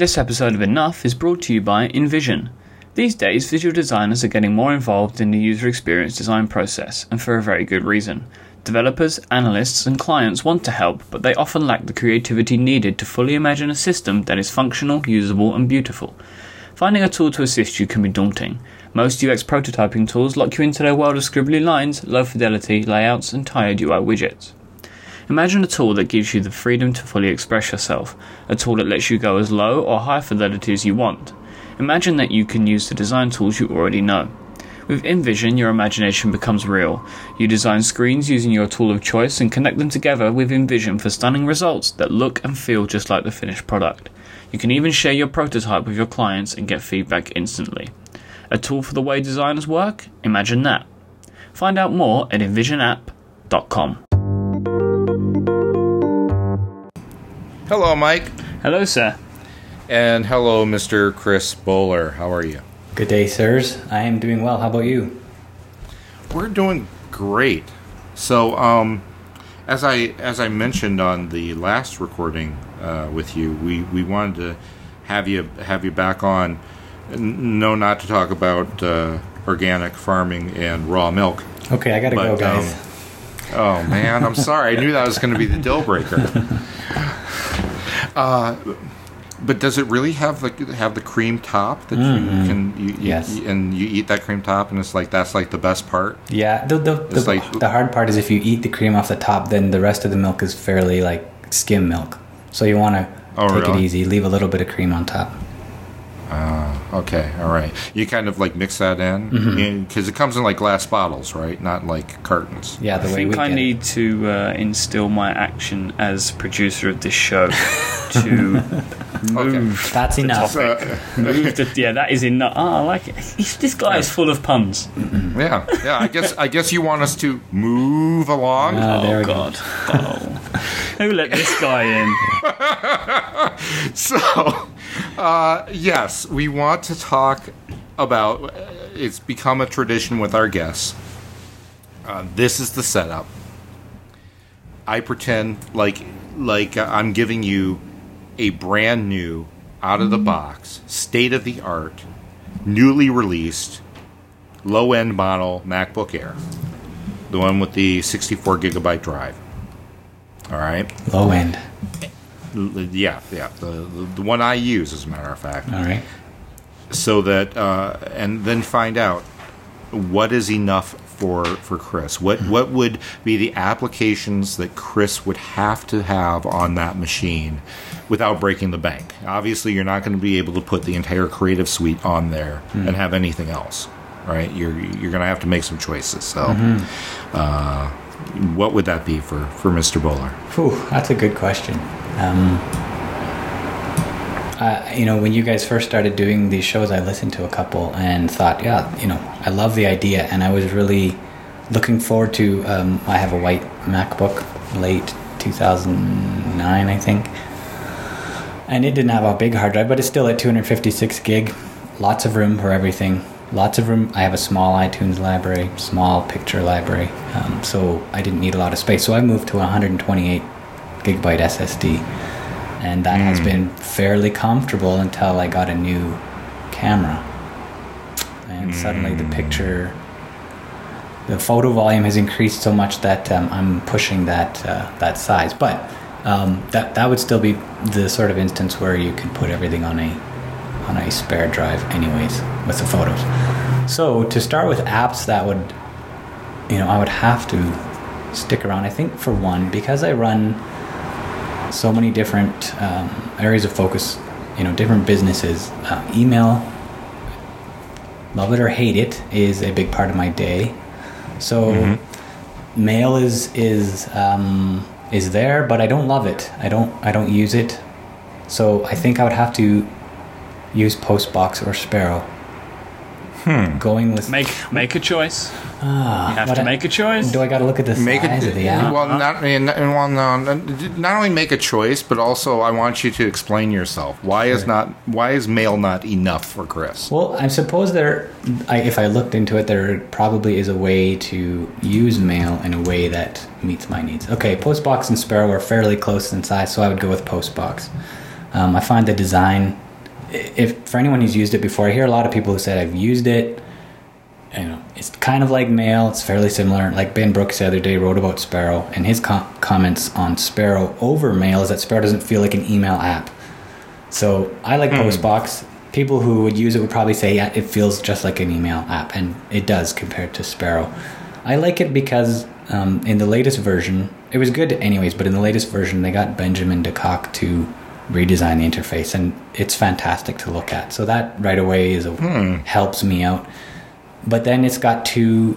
This episode of Enough is brought to you by InVision. These days, visual designers are getting more involved in the user experience design process, and for a very good reason. Developers, analysts, and clients want to help, but they often lack the creativity needed to fully imagine a system that is functional, usable, and beautiful. Finding a tool to assist you can be daunting. Most UX prototyping tools lock you into their world of scribbly lines, low fidelity layouts, and tired UI widgets. Imagine a tool that gives you the freedom to fully express yourself, a tool that lets you go as low or high fidelity as you want. Imagine that you can use the design tools you already know. With InVision, your imagination becomes real. You design screens using your tool of choice and connect them together with InVision for stunning results that look and feel just like the finished product. You can even share your prototype with your clients and get feedback instantly. A tool for the way designers work? Imagine that. Find out more at InVisionApp.com. Hello, Mike. Hello, sir. And hello, Mr. Chris Bowler. How are you? Good day, sirs. I am doing well. How about you? We're doing great. So, as I mentioned on the last recording with you, we wanted to have you back on. No, not to talk about organic farming and raw milk. Okay, I gotta go, guys. Oh man, I'm sorry. I knew that was going to be the deal breaker. But does it really have the cream top that you can? Yes. And you eat that cream top, and it's like that's like the best part. Yeah. The hard part is if you eat the cream off the top, then the rest of the milk is fairly like skim milk. So you want to take it easy, leave a little bit of cream on top. Okay. All right. You kind of like mix that in because it comes in like glass bottles, right? Not like cartons. Yeah. The way I think I need to instill my action as producer of this show to move. Okay. That's enough. That is enough. Oh, I like it. This guy is full of puns. Yeah. Yeah. I guess you want us to move along. Oh God. Who let this guy in? So. Yes, we want to talk about, it's become a tradition with our guests. This is the setup. I pretend like I'm giving you a brand new, out-of-the-box, state-of-the-art, newly released, low-end model MacBook Air. The one with the 64-gigabyte drive. All right? Low-end. Yeah, the one I use, as a matter of fact. All right. So that, and then find out what is enough for Chris. What would be the applications that Chris would have to have on that machine without breaking the bank? Obviously, you're not going to be able to put the entire Creative Suite on there and have anything else, right? You're going to have to make some choices. So, what would that be for Mr. Bowler? Whew, that's a good question. When you guys first started doing these shows, I listened to a couple and thought, I love the idea, and I was really looking forward to. I have a white MacBook, late 2009, I think, and it didn't have a big hard drive, but it's still at 256 gig, lots of room for everything. Lots of room. I have a small iTunes library, small picture library, so I didn't need a lot of space. So I moved to a 128 gigabyte SSD, and that has been fairly comfortable until I got a new camera, and suddenly the photo volume has increased so much that I'm pushing that size. But that would still be the sort of instance where you can put everything on a spare drive anyways with the photos. So to start with apps, that would, I would have to stick around. I think for one, because I run so many different areas of focus, different businesses, email, love it or hate it, is a big part of my day. So mail is there, but I don't love it. I don't use it. So I think I would have to use Postbox or Sparrow. Going with make a choice. You have to make a choice. Do I got to look at the size of the app? Well, not only make a choice, but also I want you to explain yourself. Why is mail not enough for Chris? Well, I suppose if I looked into it, there probably is a way to use mail in a way that meets my needs. Okay, Postbox and Sparrow are fairly close in size, so I would go with Postbox. I find the design if for anyone who's used it before, I hear a lot of people who said, I've used it. You know, it's kind of like Mail. It's fairly similar. Like Ben Brooks the other day wrote about Sparrow, and his comments on Sparrow over Mail is that Sparrow doesn't feel like an email app. So I like Postbox. People who would use it would probably say, yeah, it feels just like an email app, and it does compared to Sparrow. I like it because in the latest version, it was good anyways, but in the latest version, they got Benjamin DeCock to redesign the interface, and it's fantastic to look at. So that right away is helps me out. But then it's got a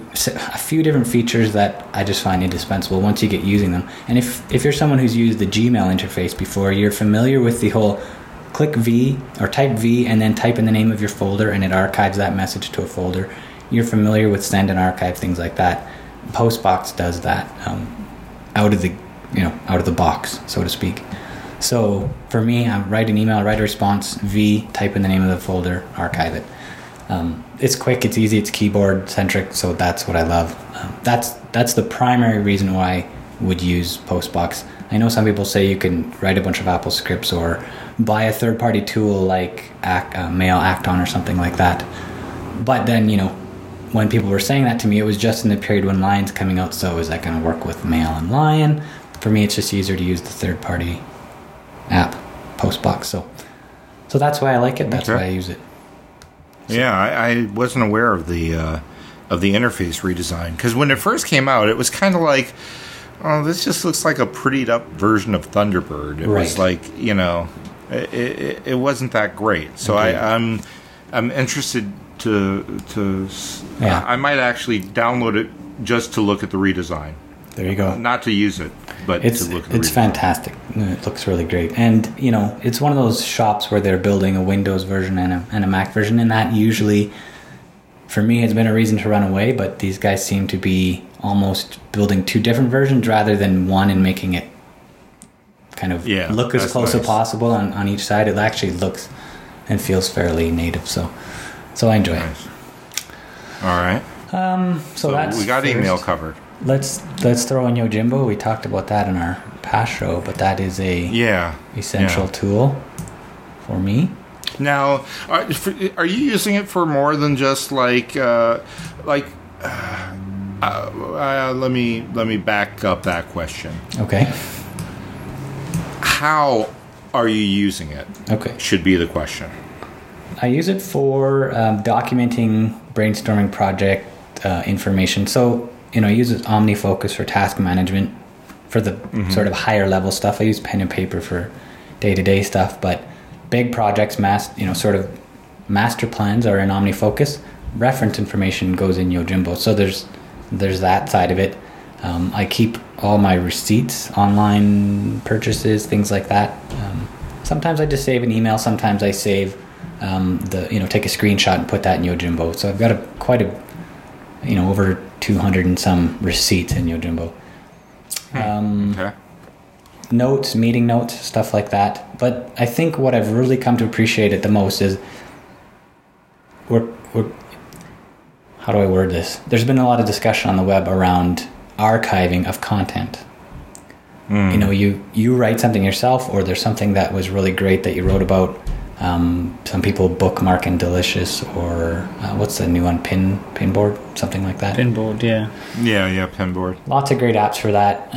few different features that I just find indispensable once you get using them. And if you're someone who's used the Gmail interface before, you're familiar with the whole click V or type V and then type in the name of your folder, and it archives that message to a folder. You're familiar with send and archive, things like that. Postbox does that out of the box, so to speak. So for me, I write an email, write a response, V, type in the name of the folder, archive it. It's quick, it's easy, it's keyboard centric, so that's what I love. That's the primary reason why I would use Postbox. I know some people say you can write a bunch of Apple scripts or buy a third-party tool like Mail Acton or something like that. But then, you know, when people were saying that to me, it was just in the period when Lion's coming out, so is that going to work with Mail and Lion? For me, it's just easier to use the third-party app, Postbox. So that's why I like it. That's why I use it. So. Yeah, I wasn't aware of the interface redesign, because when it first came out, it was kind of like, oh, this just looks like a prettied up version of Thunderbird. It was like, you know, it wasn't that great. So okay. I'm interested to I might actually download it just to look at the redesign. There you go. Not to use it, but to look at the redesign. It's fantastic. It looks really great. And, you know, it's one of those shops where they're building a Windows version and a Mac version, and that usually, for me, has been a reason to run away, but these guys seem to be almost building two different versions rather than one and making it kind of look as close as possible on each side. It actually looks and feels fairly native, so I enjoy it. All right. So that's we got first. Email covered. Let's throw in Yojimbo. We talked about that in our past show, but that is a essential tool for me. Now, are you using it for more than just let me back up that question. Okay. How are you using it? Okay. Should be the question. I use it for documenting, brainstorming project information. So, you know, I use OmniFocus for task management for the sort of higher level stuff. I use pen and paper for day-to-day stuff, but big projects, sort of master plans are in OmniFocus. Reference information goes in Yojimbo. So there's that side of it. I keep all my receipts, online purchases, things like that. Sometimes I just save an email. Sometimes I save take a screenshot and put that in Yojimbo. So I've got quite a over 200 and some receipts in Yojimbo. Okay. Notes, meeting notes, stuff like that. But I think what I've really come to appreciate it the most is we're how do I word this? There's been a lot of discussion on the web around archiving of content. You know, you write something yourself, or there's something that was really great that you wrote about. Some people bookmark in Delicious, or what's the new one, Pinboard, something like that. Pinboard, yeah, Pinboard. Lots of great apps for that.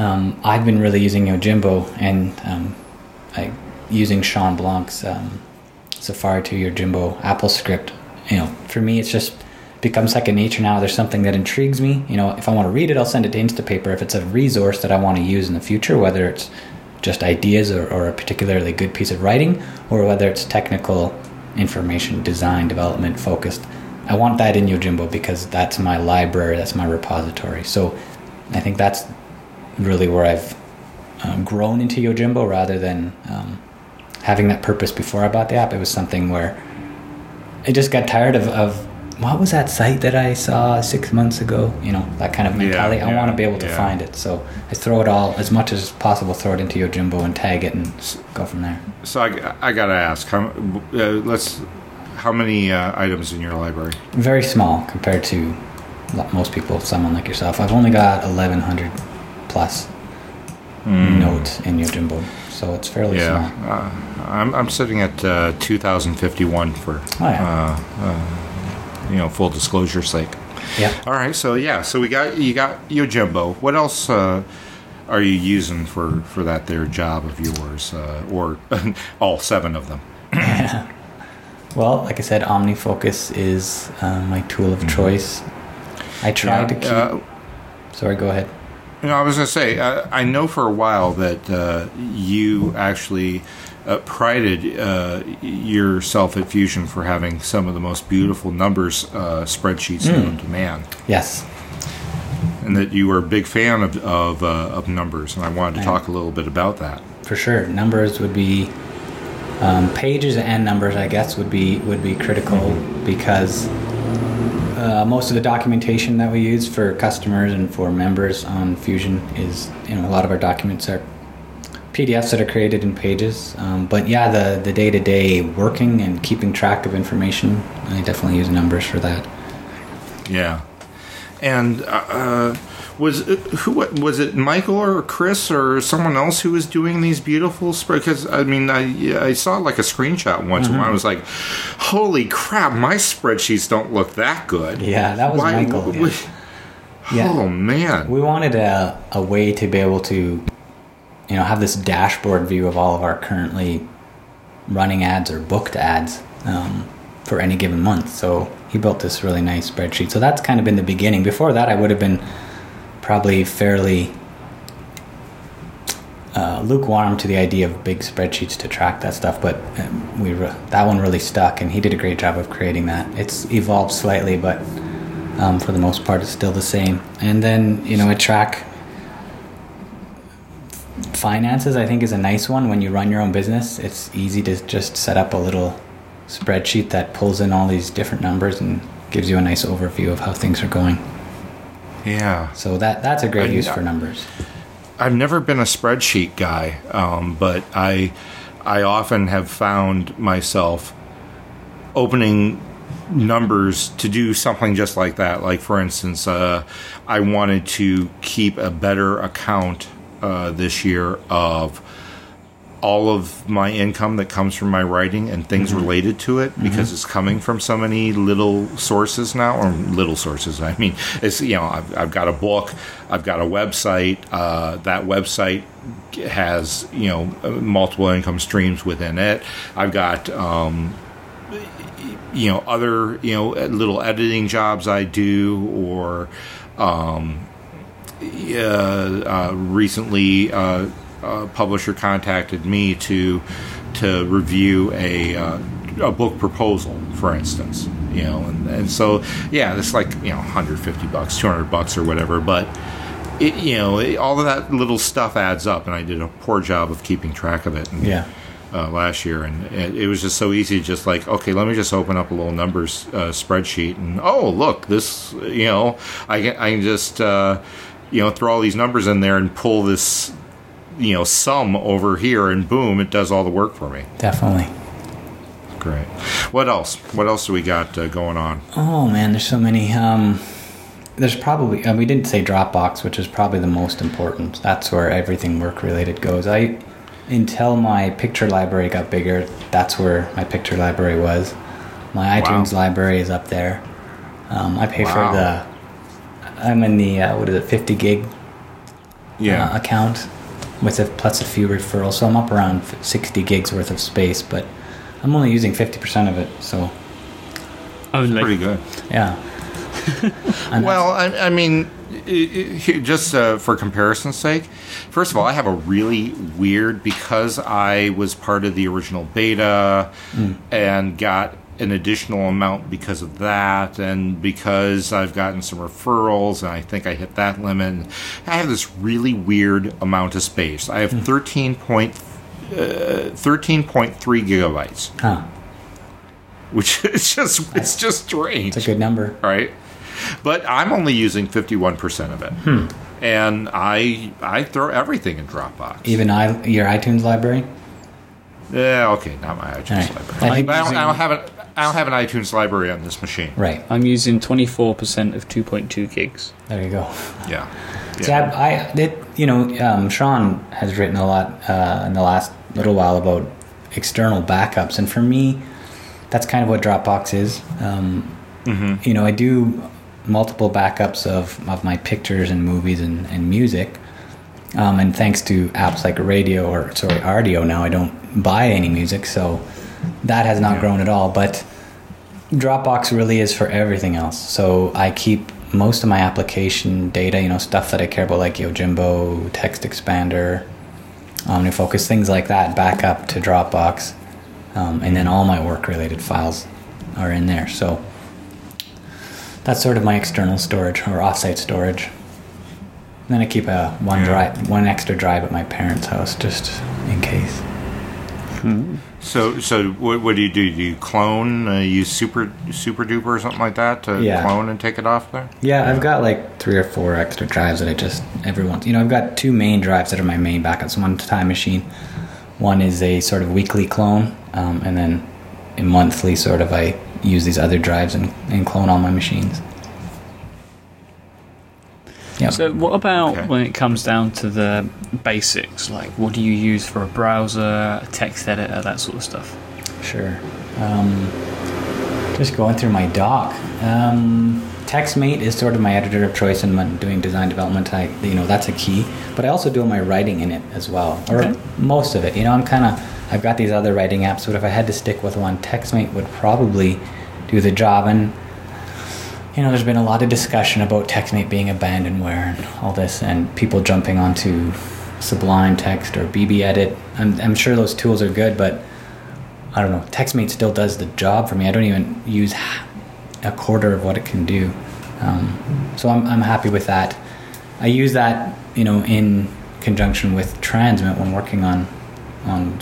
I've been really using Yojimbo, and using Sean Blanc's Safari to Yojimbo Apple script. You know, for me, it's just becomes second nature now. There's something that intrigues me. You know, if I want to read it, I'll send it to Instapaper. If it's a resource that I want to use in the future, whether it's just ideas or a particularly good piece of writing, or whether it's technical information, design, development focused. I want that in Yojimbo because that's my library, that's my repository. So I think that's really where I've grown into Yojimbo rather than having that purpose before I bought the app. It was something where I just got tired of what was that site that I saw 6 months ago? You know, that kind of mentality. I want to be able to find it. So I throw it all, as much as possible, throw it into Yojimbo and tag it and go from there. So I got to ask, how many items in your library? Very small compared to most people, someone like yourself. I've only got 1,100 plus notes in Yojimbo. so it's fairly small. I'm sitting at 2051 for full disclosure's sake. Yeah. All right. So so you got Yojimbo. What else are you using for that there job of yours, or all seven of them? Yeah. Well, like I said, OmniFocus is my tool of choice. I try to keep. Sorry, go ahead. You know, I was going to say, I know for a while that you actually prided yourself at Fusion for having some of the most beautiful numbers spreadsheets known to man. Yes. And that you were a big fan of numbers, and I wanted to talk a little bit about that. For sure. Numbers would be... pages and numbers, I guess, would be critical because most of the documentation that we use for customers and for members on Fusion is, a lot of our documents are PDFs that are created in Pages. But the day-to-day working and keeping track of information, I definitely use numbers for that. Yeah. And was it Michael or Chris or someone else who was doing these beautiful spreadsheets? Because I mean, I saw like a screenshot once when I was like, "Holy crap, my spreadsheets don't look that good." Yeah, that was Michael. Yeah. Oh man, we wanted a way to be able to, have this dashboard view of all of our currently running ads or booked ads for any given month. So he built this really nice spreadsheet. So that's kind of been the beginning. Before that, I would have been probably fairly lukewarm to the idea of big spreadsheets to track that stuff, but that one really stuck, and he did a great job of creating that. It's evolved slightly, but for the most part, it's still the same. And then, I track finances, I think, is a nice one. When you run your own business, it's easy to just set up a little spreadsheet that pulls in all these different numbers and gives you a nice overview of how things are going. Yeah. So that's a great use for numbers. I've never been a spreadsheet guy, but I often have found myself opening numbers to do something just like that. Like, for instance, I wanted to keep a better account this year of all of my income that comes from my writing and things related to it, because it's coming from so many little sources now, or little sources. I mean, it's, I've got a book, I've got a website. That website has, multiple income streams within it. I've got, other, little editing jobs I do, or recently, a publisher contacted me to review a book proposal, for instance, and so it's like $150, $200 or whatever, but all of that little stuff adds up, and I did a poor job of keeping track of it. And, last year, and it was just so easy, just like, okay, let me just open up a little numbers spreadsheet, and oh look, this I can just throw all these numbers in there and pull this sum over here, and boom, it does all the work for me. Definitely. Great. What else do we got going on? Oh man, there's so many. There's probably, we didn't say Dropbox, which is probably the most important. That's where everything work related goes. Until my picture library got bigger, that's where my picture library was. My iTunes library is up there. I pay for I'm in the 50 gig account, with plus a few referrals, so I'm up around 60 gigs worth of space, but I'm only using 50% of it, so that's pretty good. Yeah. Well, I mean, just for comparison's sake, first of all, I have a really weird, because I was part of the original beta and got an additional amount because of that, and because I've gotten some referrals, and I think I hit that limit. I have this really weird amount of space. I have 13.3 gigabytes, which is just strange. It's a good number, right? But I'm only using 51% of it, and I throw everything in Dropbox. Even your iTunes library? Yeah, okay, not my iTunes library. I don't have it. I don't have an iTunes library on this machine. Right. I'm using 24% of 2.2 gigs. There you go. Yeah. See, Sean has written a lot in the last little while about external backups, and for me, that's kind of what Dropbox is. You know, I do multiple backups of my pictures and movies and music. And thanks to apps like RDO now, I don't buy any music, so that has not grown at all. But Dropbox really is for everything else. So I keep most of my application data, you know, stuff that I care about, like Yojimbo, Text Expander, OmniFocus, things like that, back up to Dropbox. And then all my work-related files are in there. So that's sort of my external storage or off-site storage. And then I keep one extra drive at my parents' house just in case. So what do you do? Do you clone? Use SuperDuper or something like that to clone and take it off there? Yeah, I've got like 3 or 4 extra drives that I just every once. You know, I've got 2 main drives that are my main backups. One Time Machine. One is a sort of weekly clone, and then a monthly sort of I use these other drives and clone all my machines. Yep. So what about when it comes down to the basics? Like, what do you use for a browser, a text editor, that sort of stuff? Sure. Just going through my doc. TextMate is sort of my editor of choice in doing design development. That's a key. But I also do my writing in it as well, or most of it. You know, I've got these other writing apps, but if I had to stick with one, TextMate would probably do the job. And you know, there's been a lot of discussion about TextMate being abandonware and all this, and people jumping onto Sublime Text or BBEdit. I'm sure those tools are good, but I don't know. TextMate still does the job for me. I don't even use a quarter of what it can do. So I'm happy with that. I use that, you know, in conjunction with Transmit when working on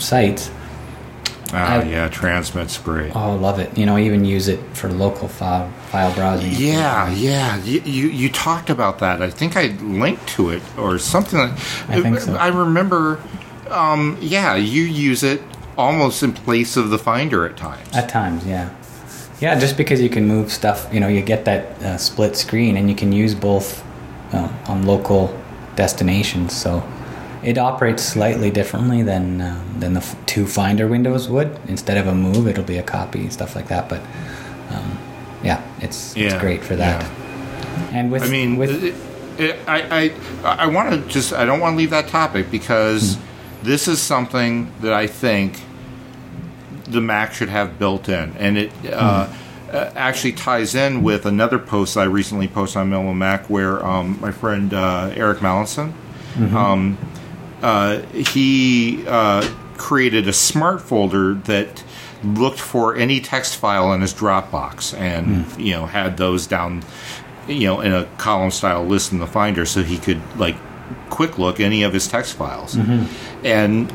sites. Transmit's great. Oh, love it. You know, I even use it for local file browsing. Yeah. You talked about that. I think I linked to it or something. I think so. I remember, you use it almost in place of the Finder at times. At times, yeah. Yeah, just because you can move stuff, you know, you get that split screen, and you can use both on local destinations, so... It operates slightly differently than the 2 Finder windows would. Instead of a move, it'll be a copy and stuff like that. But it's great for that. Yeah. And I don't want to leave that topic because this is something that I think the Mac should have built in, and it actually ties in with another post I recently posted on Minimal Mac where my friend Eric Malinson. Mm-hmm. He created a smart folder that looked for any text file in his Dropbox and, had those down, in a column-style list in the Finder so he could, quick look any of his text files. Mm-hmm. And,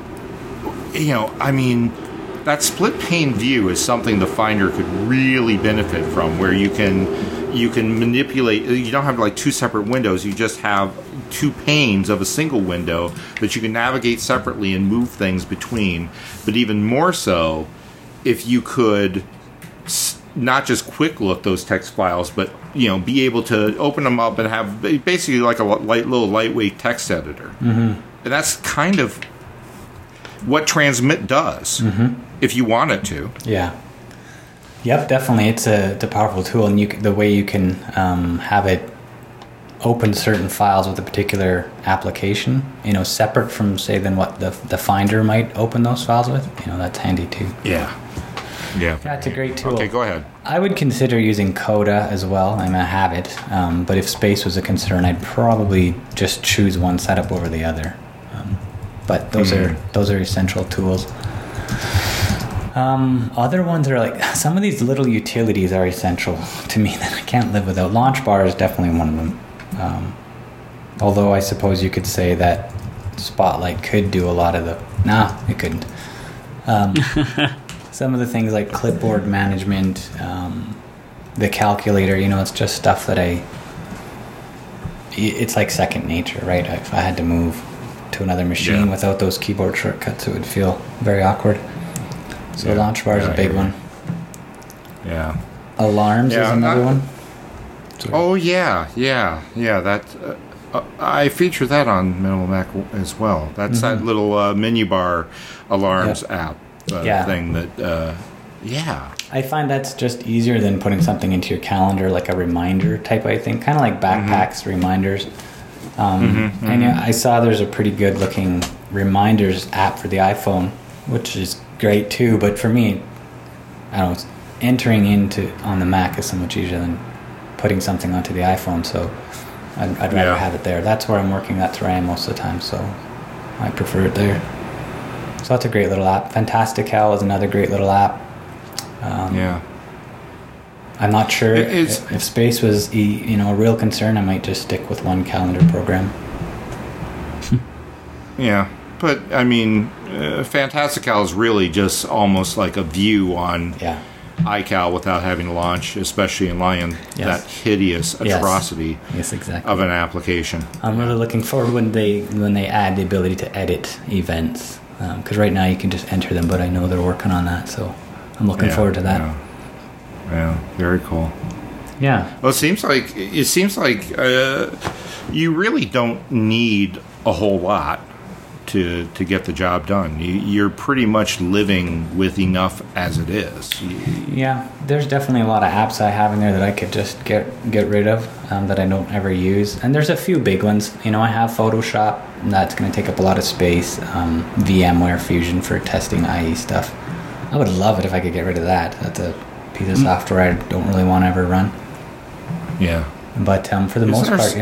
that split-pane view is something the Finder could really benefit from, where you can manipulate. You don't have, 2 separate windows. You just have 2 panes of a single window that you can navigate separately and move things between. But even more so, if you could not just quick look those text files, but be able to open them up and have basically like a little lightweight text editor. Mm-hmm. And that's kind of what Transmit does, if you want it to. Yeah. Yep, definitely. It's a powerful tool, and the way you can have it open certain files with a particular application, separate from, say, than what the Finder might open those files with, that's handy too. Yeah. That's a great tool. Okay, go ahead. I would consider using Coda as well. I mean, I have it, but if space was a concern, I'd probably just choose one setup over the other. But those are essential tools. Other ones are some of these little utilities are essential to me that I can't live without. LaunchBar is definitely one of them. Although I suppose you could say that Spotlight could do a lot of it couldn't. Some of the things like clipboard management, the calculator, it's just stuff that it's like second nature, right? If I had to move to another machine without those keyboard shortcuts, it would feel very awkward. So LaunchBar is a big one. Yeah. Alarms is another one. Oh, yeah. That I feature that on Minimal Mac as well. That's that little menu bar alarms app thing that, I find that's just easier than putting something into your calendar, like a reminder type, I think. Kind of like backpacks, reminders. And I saw there's a pretty good looking reminders app for the iPhone, which is great too. But for me, I don't know, entering into on the Mac is so much easier than putting something onto the iPhone. So I'd rather have it there. That's where I'm working. That's where I am most of the time. So I prefer it there. So that's a great little app. Fantastical is another great little app. I'm not sure if space was a real concern. I might just stick with one calendar program. But I mean, Fantastical is really just almost like a view on iCal without having to launch, especially in Lion, that hideous atrocity of an application. I'm really looking forward when they add the ability to edit events, because right now you can just enter them, but I know they're working on that, so I'm looking forward to that. Yeah, very cool. Yeah. Well, it seems like you really don't need a whole lot to get the job done. You're pretty much living with enough as it is. Yeah, there's definitely a lot of apps I have in there that I could just get rid of that I don't ever use. And there's a few big ones. I have Photoshop, and that's going to take up a lot of space. VMware Fusion for testing IE stuff. I would love it if I could get rid of that. That's a piece of software I don't really want to ever run. Yeah. But for the most part,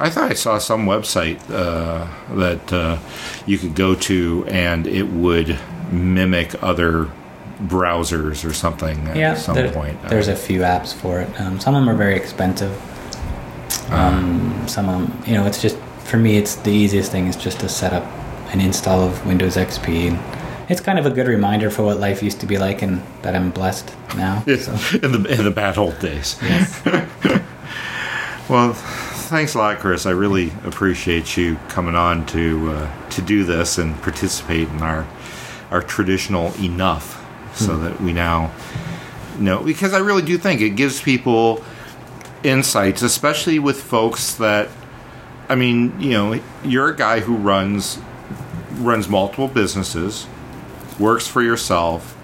I thought I saw some website that you could go to and it would mimic other browsers or something at some point. There's a few apps for it. Some of them are very expensive. Some of them, it's just, for me, it's the easiest thing is just to set up an install of Windows XP. And it's kind of a good reminder for what life used to be like and that I'm blessed now. In the bad old days. Yes. Well, thanks a lot, Chris. I really appreciate you coming on to do this and participate in our traditional enough, so that we now know, because I really do think it gives people insights, especially with folks that, I mean, you're a guy who runs multiple businesses, works for yourself,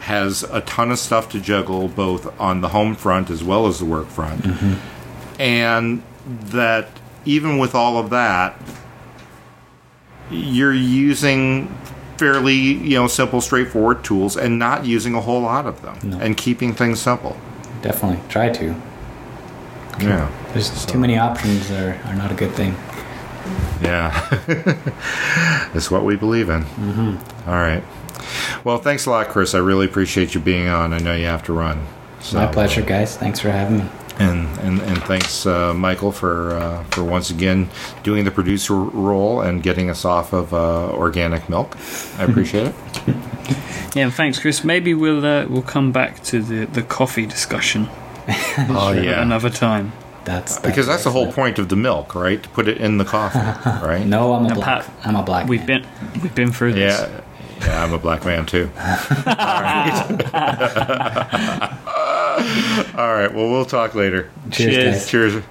has a ton of stuff to juggle both on the home front as well as the work front, and that even with all of that, you're using fairly, simple, straightforward tools and not using a whole lot of them and keeping things simple. Definitely. Try to. Yeah. There's too many options that are not a good thing. Yeah. It's what we believe in. All right. Well, thanks a lot, Chris. I really appreciate you being on. I know you have to run. So, my pleasure, guys. Thanks for having me. And thanks, Michael, for once again doing the producer role and getting us off of organic milk. I appreciate it. Yeah, thanks, Chris. Maybe we'll come back to the coffee discussion. Another time. That's because that's the whole point of the milk, right? To put it in the coffee, right? No, I'm a black. We've been through this. Yeah, I'm a black man too. All right. All right. Well, we'll talk later. Cheers. Cheers.